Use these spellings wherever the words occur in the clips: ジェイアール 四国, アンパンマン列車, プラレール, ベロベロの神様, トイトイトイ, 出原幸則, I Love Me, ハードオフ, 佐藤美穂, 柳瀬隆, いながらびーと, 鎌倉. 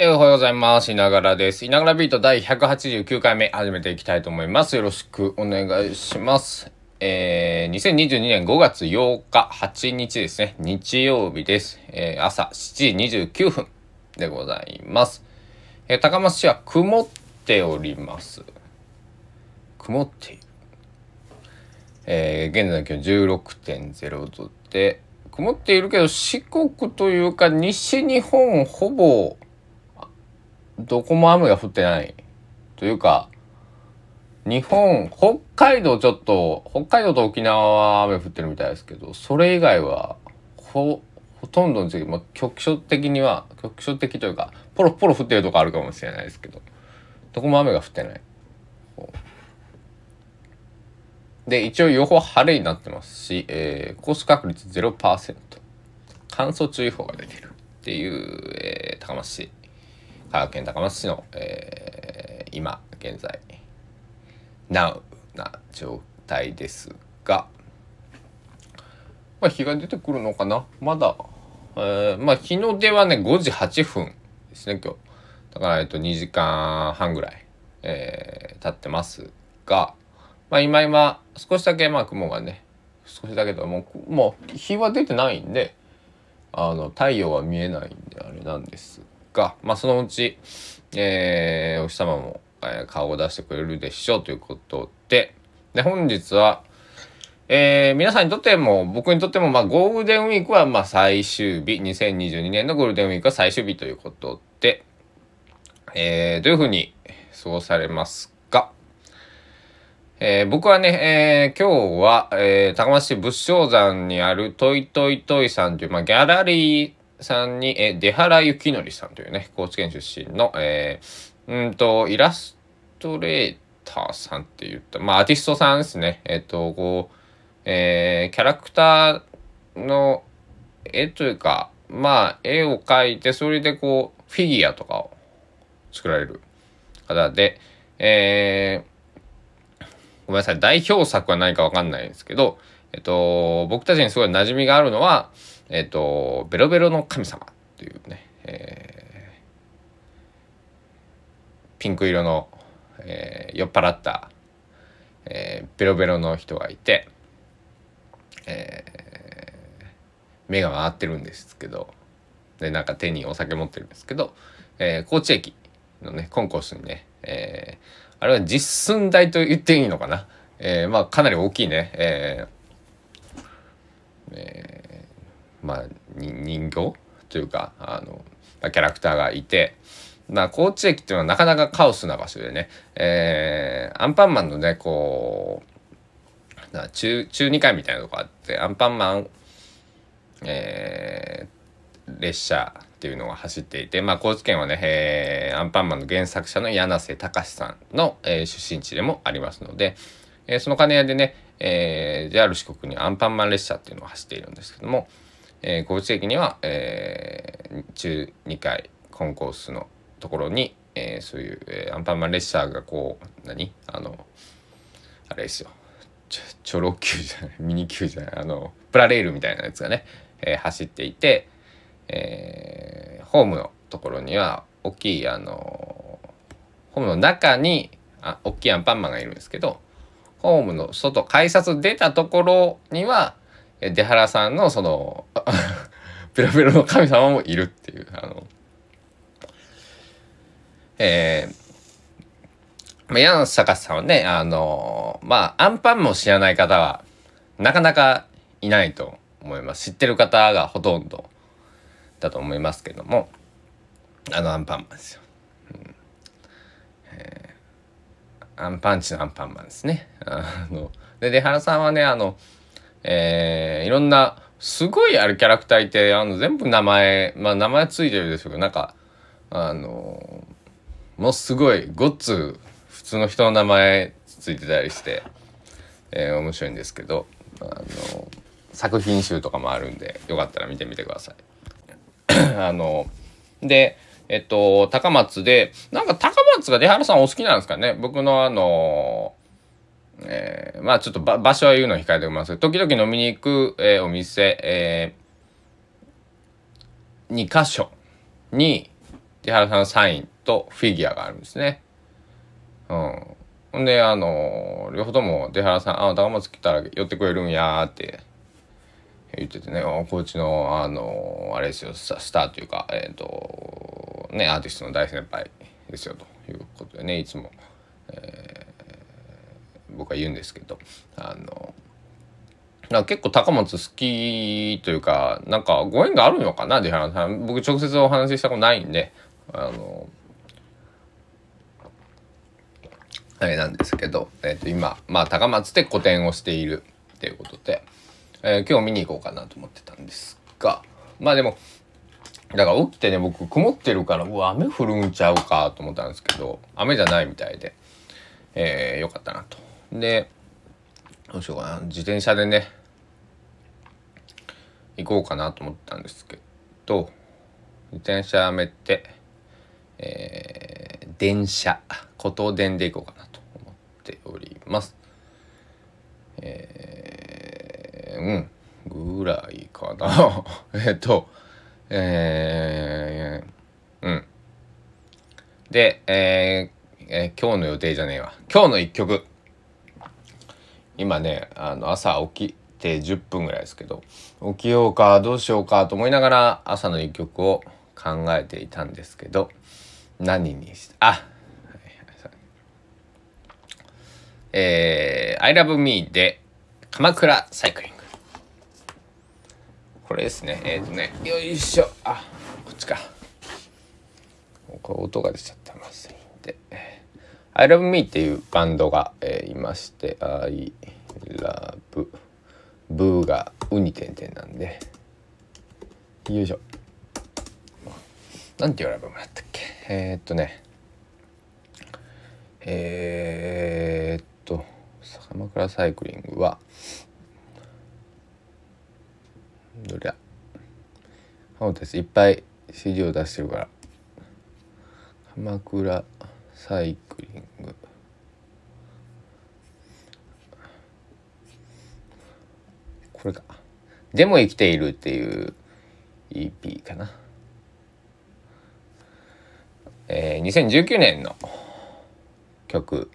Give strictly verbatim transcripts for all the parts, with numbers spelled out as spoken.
おはようございます。いながらです。いながらビート第ひゃくはちじゅうきゅうかいめ始めていきたいと思います。よろしくお願いします。えー、にせんにじゅうにねんごがつようかはちにちですね。日曜日です。えー、朝しちじにじゅうきゅうふんでございます。えー、高松市は曇っております。曇っている。えー、現在の気温 じゅうろくてんゼロ 度で、曇っているけど四国というか西日本ほぼどこも雨が降ってないというか、日本、北海道ちょっと、北海道と沖縄は雨降ってるみたいですけど、それ以外はほ、ほとんどの時、まあ、局所的には、局所的というか、ポロポロ降ってるとこあるかもしれないですけど、どこも雨が降ってない。で、一応予報晴れになってますし、えー、降水確率 ゼロパーセント、乾燥注意報が出てるっていう、えー、高松市。香川県高松市の、えー、今現在 ナウ な状態ですが、まあ、日が出てくるのかな、まだ、えー、まあ日の出はねごじはちふんですね今日だから、えっとにじかんはんぐらい、えー、経ってますが、まあ、今今少しだけまあ雲がね少しだけどもう、もう日は出てないんで、あの太陽は見えないんであれなんですが、まあ、そのうち、えー、お日様も、えー、顔を出してくれるでしょうということで、で本日は、えー、皆さんにとっても僕にとっても、まあ、ゴールデンウィークはまあ最終日、にせんにじゅうにねんのゴールデンウィークは最終日ということで、えー、どういうふうに過ごされますか。えー、僕はね、えー、今日は、えー、高松市仏生山にあるトイトイトイさんという、まあ、ギャラリーさんに、え、出原幸則さんというね、高知県出身の、えー、んと、イラストレーターさんって言った、まあ、アーティストさんですね。えっと、こう、えー、キャラクターの絵というか、まあ、絵を描いて、それでこう、フィギュアとかを作られる方で、えー、ごめんなさい、代表作は何かわかんないんですけど、えっと、僕たちにすごい馴染みがあるのは、えっと、ベロベロの神様っていうね、えー、ピンク色の、えー、酔っ払った、えー、ベロベロの人がいて、えー、目が回ってるんですけど、でなんか手にお酒持ってるんですけど、えー、高知駅のねコンコースにね、えー、あれは実寸大と言っていいのかな、えー、まあかなり大きいね、えーえーまあ、人形というか、あの、まあ、キャラクターがいて、まあ、高知駅っていうのはなかなかカオスな場所でね、えー、アンパンマンのねこうな 中, 中にかいみたいなとこあって、アンパンマン、えー、列車っていうのが走っていて、まあ、高知県はね、えー、アンパンマンの原作者の柳瀬隆さんの、えー、出身地でもありますので、えー、その兼ね合いでね、えー、ジェイアール 四国にアンパンマン列車っていうのが走っているんですけども、えー、高知駅には、えー、中にかいコンコースのところに、えー、そういう、えー、アンパンマン列車がこう何あのあれですよ、ちょチョロ級じゃないミニ級じゃないあのプラレールみたいなやつがね、えー、走っていて、えー、ホームのところには大きいあのホームの中にあ大きいアンパンマンがいるんですけど、ホームの外改札出たところには出原さんのそのベロベロの神様もいるっていう、あの、えー、まあ、柳坂さんはね、あのまあアンパンも知らない方はなかなかいないと思います。知ってる方がほとんどだと思いますけども、あのアンパンマンですよ、うんえー、アンパンチのアンパンマンですね。あので出原さんはね、あのえー、いろんなすごいあるキャラクターいて、あの全部名前、まあ名前ついてるでしょうけど、なんかあのー、もうすごいごっつ普通の人の名前ついてたりして、えー、面白いんですけど、あのー、作品集とかもあるんでよかったら見てみてください。あのー、でえっと高松でなんか高松が出原さんお好きなんですかね。僕のあのーえー、まあちょっと場所は言うの控えておきます。時々飲みに行く、えー、お店、えー、にかしょに、木原さんのサインとフィギュアがあるんですね。うん。んで、あのー、両方とも出原さん、あ、高松来たら寄ってくれるんやーって言っててね、こっちの、あのー、あれですよ、スタ、スターというか、えっと、ね、アーティストの大先輩ですよ、ということでね、いつも、えー、僕は言うんですけど、あのー、なんか結構高松好きというか、なんかご縁があるのかな、出原さん。僕直接お話ししたことないんで、あの、あれなんですけど、えっと今、まあ高松で個展をしているっていうことで、えー、今日見に行こうかなと思ってたんですが、まあでも、だから起きてね、僕曇ってるから、うわ、雨降るんちゃうかと思ったんですけど、雨じゃないみたいで、えー、よかったなと。で、どうしようかな、自転車でね、行こうかなと思ったんですけど、自転車やめて、えー、電車、こと電で行こうかなと思っております。えー、うん、ぐらいかな。えっと、えー、うん。で、えーえー、今日の予定じゃねえわ。今日の一曲。今ね、あの朝起きてじゅっぷんぐらいですけど、起きようかどうしようかと思いながら朝の一曲を考えていたんですけど、何にしたあ、えー、I Love Me で鎌倉サイクリング、これですね。えっとね、よいしょ、あ、こっちか、これ音が出ちゃってますんで、I Love Me っていうバンドが、えー、いまして、 I Love ブーがウに点々なんで、よいしょ、なんていうラブもらったっけ、えー、っとねえー、っと鎌倉サイクリングはどれだ、そうです、いっぱい シーディー を出してるから、鎌倉サイクリング、これか、でも生きているっていう イーピー かな、えー、にせんじゅうきゅうねんの曲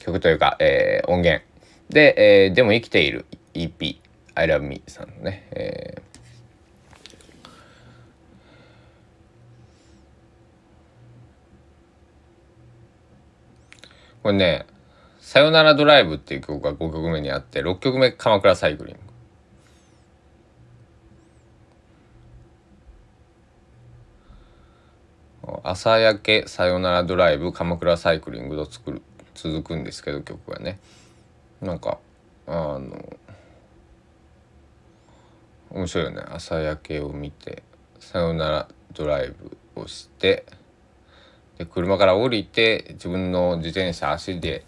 曲というか、えー、音源で、えー、でも生きている イーピー、 I Love Me さんのね、えーこれね、さよならドライブっていう曲がごきょくめにあって、ろっきょくめ鎌倉サイクリング、朝焼け、さよならドライブ、鎌倉サイクリングと作る続くんですけど、曲がね、なんかあの面白いよね。朝焼けを見てさよならドライブをして、で車から降りて自分の自転車足で、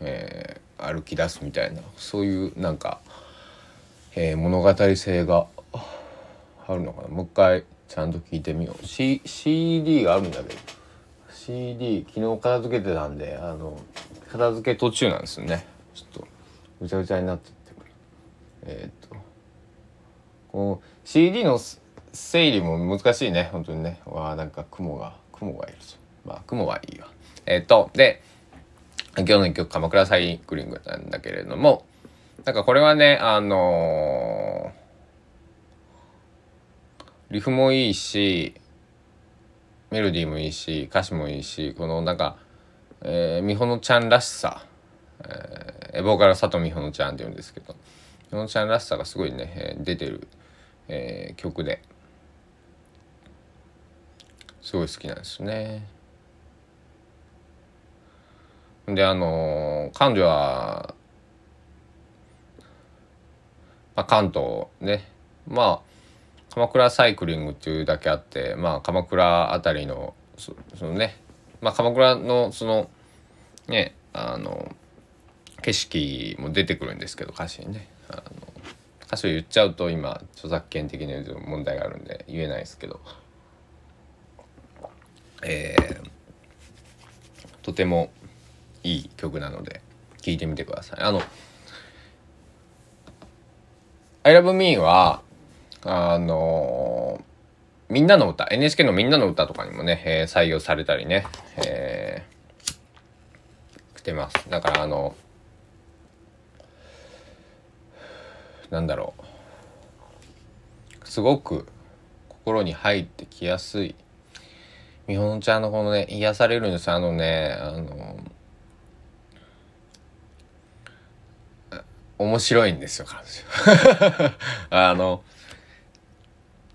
えー、歩き出すみたいな、そういうなんか、えー、物語性があるのかな。もう一回ちゃんと聞いてみよう、C、シーディー があるんだけど、 シーディー 昨日片付けてたんで、あの片付け途中なんですよね。ちょっとぐちゃぐちゃになってってくる、えー、っとこう シーディー の整理も難しいね、本当にね。わあ、なんか雲が雲がいるぞ。まあ雲はいいわ。えっとで今日の一曲鎌倉サイクリングなんだけれども、なんかこれはね、あのー、リフもいいしメロディーもいいし歌詞もいいし、このなんか、えー、美穂のちゃんらしさ、えー、ボーカルは佐藤美穂のちゃんって言うんですけど、美穂のちゃんらしさがすごいね出てる、えー、曲ですごい好きなんですね。で、あのー、彼女は、まあ、関東ね、まあ鎌倉サイクリングっていうだけあって、まあ鎌倉あたりの そ, そのね、まあ鎌倉のそのね、あの景色も出てくるんですけど、歌詞にね、あの歌詞を言っちゃうと今著作権的な問題があるんで言えないですけど。えー、とてもいい曲なので聴いてみてください。あの I Love Me はあのみんなの歌 エヌエイチケー のみんなの歌とかにもね、えー、採用されたりね、えー、来てます。だからあのなんだろう、すごく心に入ってきやすい。みほのちゃんのこのね、癒されるんです。あのね、あの面白いんですよ彼女あの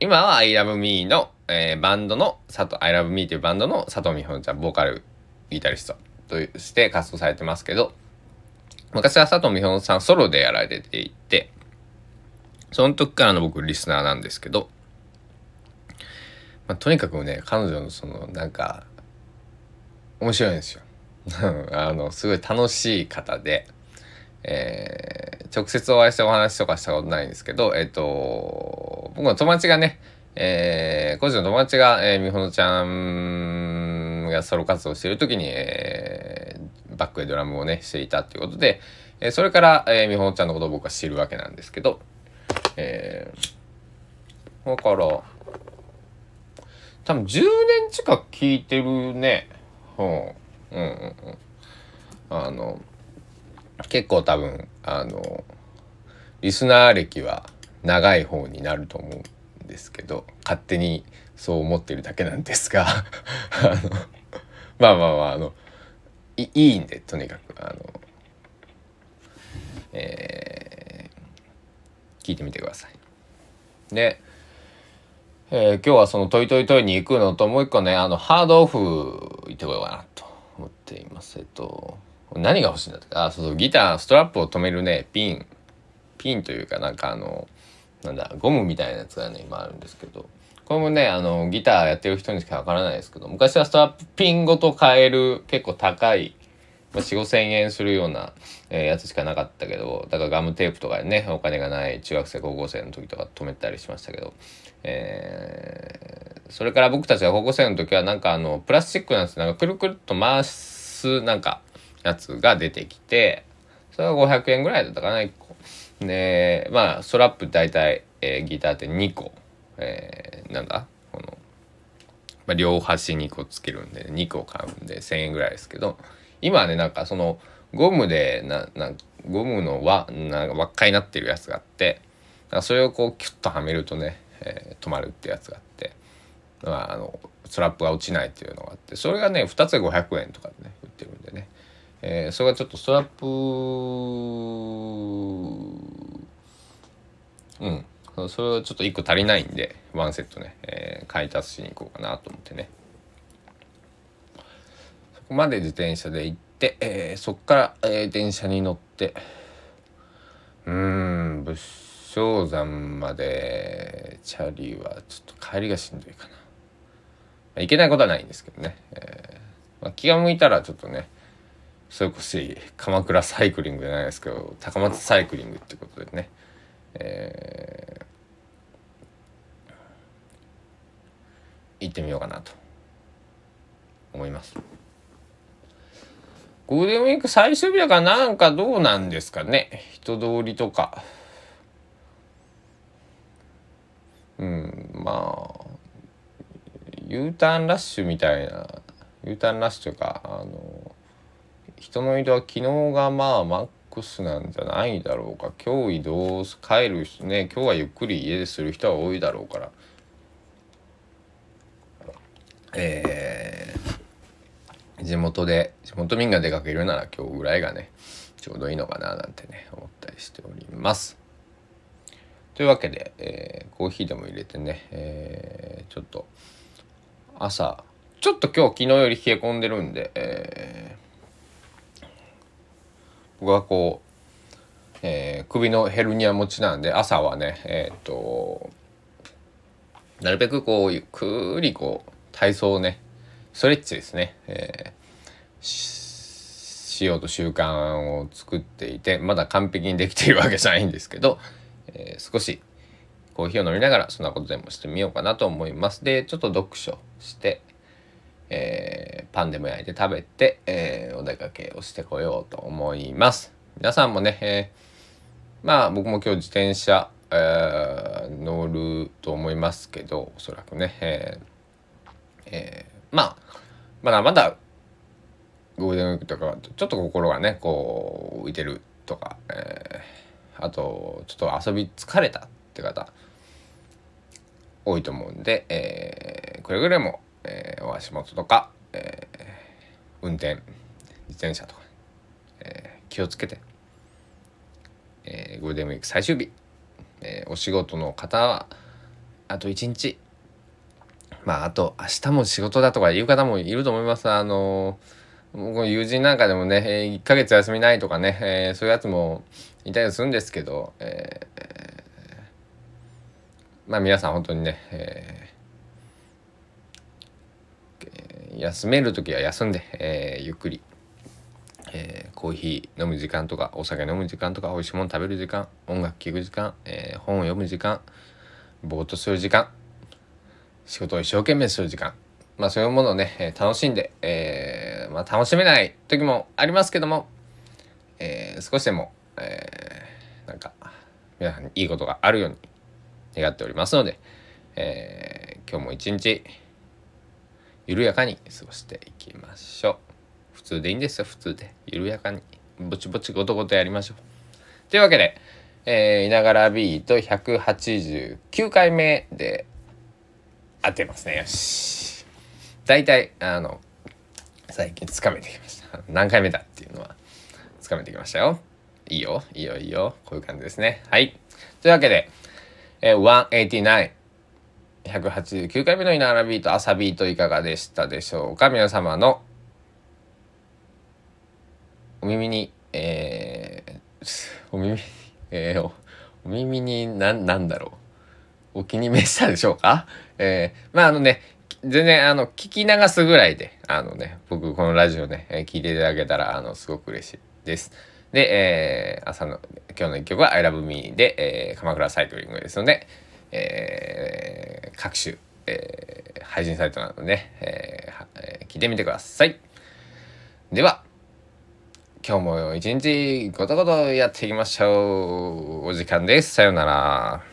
今は I Love Me の、えー、バンドの佐藤 I Love Me というバンドの佐藤みほのちゃんボーカルギタリストとして活動されてますけど、昔は佐藤みほのさんソロでやられていて、その時からの僕リスナーなんですけど、まあ、とにかくね彼女のそのなんか面白いんですよあのすごい楽しい方で、えー、直接お会いしてお話とかしたことないんですけど、えっと、僕の友達がね、えー、個人の友達が、えー、みほのちゃんがソロ活動している時に、えー、バックでドラムをねしていたということで、えー、それから、えー、みほのちゃんのことを僕は知るわけなんですけど、えー、だから多分じゅうねん近く聴いてるね、ほう、うんうんうん、あの結構多分あのリスナー歴は長い方になると思うんですけど、勝手にそう思ってるだけなんですがあのまあまあまああの い, いいんでとにかくあの、えー、聞いてみてください。で、えー、今日はそのトイトイトイに行くのともう一個ねあのハードオフ行ってこようかなと思っています。えっと何が欲しいんだって、あ、そうそう、ギターストラップを止めるねピンピンというかなんかあのなんだゴムみたいなやつがね今あるんですけど、これもねあのギターやってる人にしかわからないですけど、昔はストラップピンごと買える結構高い よんせんごせんえんするような、えー、やつしかなかったけど、だからガムテープとかでねお金がない中学生高校生の時とか止めたりしましたけど、えー、それから僕たちが高校生の時はなんかあのプラスチックなんですよ、なんかくるくるっと回すなんかやつが出てきて、それがごひゃくえんぐらいだったかな一個で、まあストラップ大体、えー、ギターってにこ、えー、なんだこの、まあ、両端にこつけるんでにこ買うんでせんえんぐらいですけど、今はねなんかそのゴムでななゴムの輪なんか輪っかになってるやつがあって、それをこうキュッとはめるとね、えー、止まるってやつがあって、まあ、あのストラップが落ちないっていうのがあって、それがねふたつでごひゃくえんとかでね売ってるんでね、えー、それがちょっとストラップ、うん、それはちょっといっこ足りないんでワンセットね、えー、買い足しに行こうかなと思ってね、そこまで自転車で行って、えー、そこから、えー、電車に乗ってうーん仏性山までチャリはちょっと帰りがしんどいかな、まあ、行けないことはないんですけどね、えーまあ、気が向いたらちょっとねそれこそ鎌倉サイクリングじゃないですけど高松サイクリングってことでね、えー、行ってみようかなと思います。ゴールデンウィーク最終日だからなんかどうなんですかね、人通りとか、うんまあ U ターンラッシュみたいな U ターンラッシュというかあの人の移動は昨日がまあマックスなんじゃないだろうか、今日移動帰る人ね、今日はゆっくり家でする人は多いだろうから、えー、地元で地元民が出かけるなら今日ぐらいがねちょうどいいのかななんてね思ったりしております。というわけで、えー、コーヒーでも入れてね、えー、ちょっと朝ちょっと今日昨日より冷え込んでるんで、えー僕はこう、えー、首のヘルニア持ちなんで朝はね、えー、っとなるべくこうゆっくりこう体操をねストレッチですね、えー、し, しようと習慣を作っていて、まだ完璧にできているわけじゃないんですけど、えー、少しコーヒーを飲みながらそんなことでもしてみようかなと思います。でちょっと読書して、えー、パンでも焼いて食べて、えー、お出かけをしてこようと思います。皆さんもね、えー、まあ僕も今日自転車、えー、乗ると思いますけど、おそらくね、えーえー、まあまだまだゴールデンウィークとかちょっと心がねこう浮いてるとか、えー、あとちょっと遊び疲れたって方多いと思うんで、えー、くれぐれも、えー、お足元とか、えー、運転自転車とか、えー、気をつけて、えー、ゴールデンウィーク最終日、えー、お仕事の方はあといちにち、まああと明日も仕事だとかいう方もいると思います。あのー、友人なんかでもねいっかげつ休みないとかね、えー、そういうやつもいたりするんですけど、えー、まあ皆さん本当にね、えー、休めるときは休んで、えー、ゆっくり、えー、コーヒー飲む時間とかお酒飲む時間とか美味しいもの食べる時間、音楽聴く時間、えー、本を読む時間、ぼーっとする時間、仕事を一生懸命する時間、まあそういうものをね楽しんで、えー、まあ楽しめない時もありますけども、えー、少しでも、えー、なんか皆さんにいいことがあるように願っておりますので、えー、今日も一日緩やかに過ごしていきましょう。普通でいいんですよ。普通で緩やかにぼちぼちごとごとやりましょう。というわけで、えー、いながらビートひゃくはちじゅうきゅうかいめで合ってますね。よし、だいたいあの最近つかめてきました。何回目だっていうのはつかめてきましたよ。いいよいいよいいよ、こういう感じですね。はい、というわけで、えー、いちはちきゅう ひゃくはちじゅうきゅうかいめのいながらビート朝ビートいかがでしたでしょうか。皆様のお耳に、えー、お耳に、えー、お, お耳に何だろう、お気に召したでしょうか。えー、まああのね、全然あの聞き流すぐらいで、あのね、僕このラジオね、えー、聞いていただけたらあのすごく嬉しいです。で、えー、朝の今日の一曲は I Love Me で、えー、鎌倉サイクリングですので、えー、各種、えー、配信サイトなので、えー、聞いてみてください。では、今日も一日ごとごとやっていきましょう。お時間です。さようなら。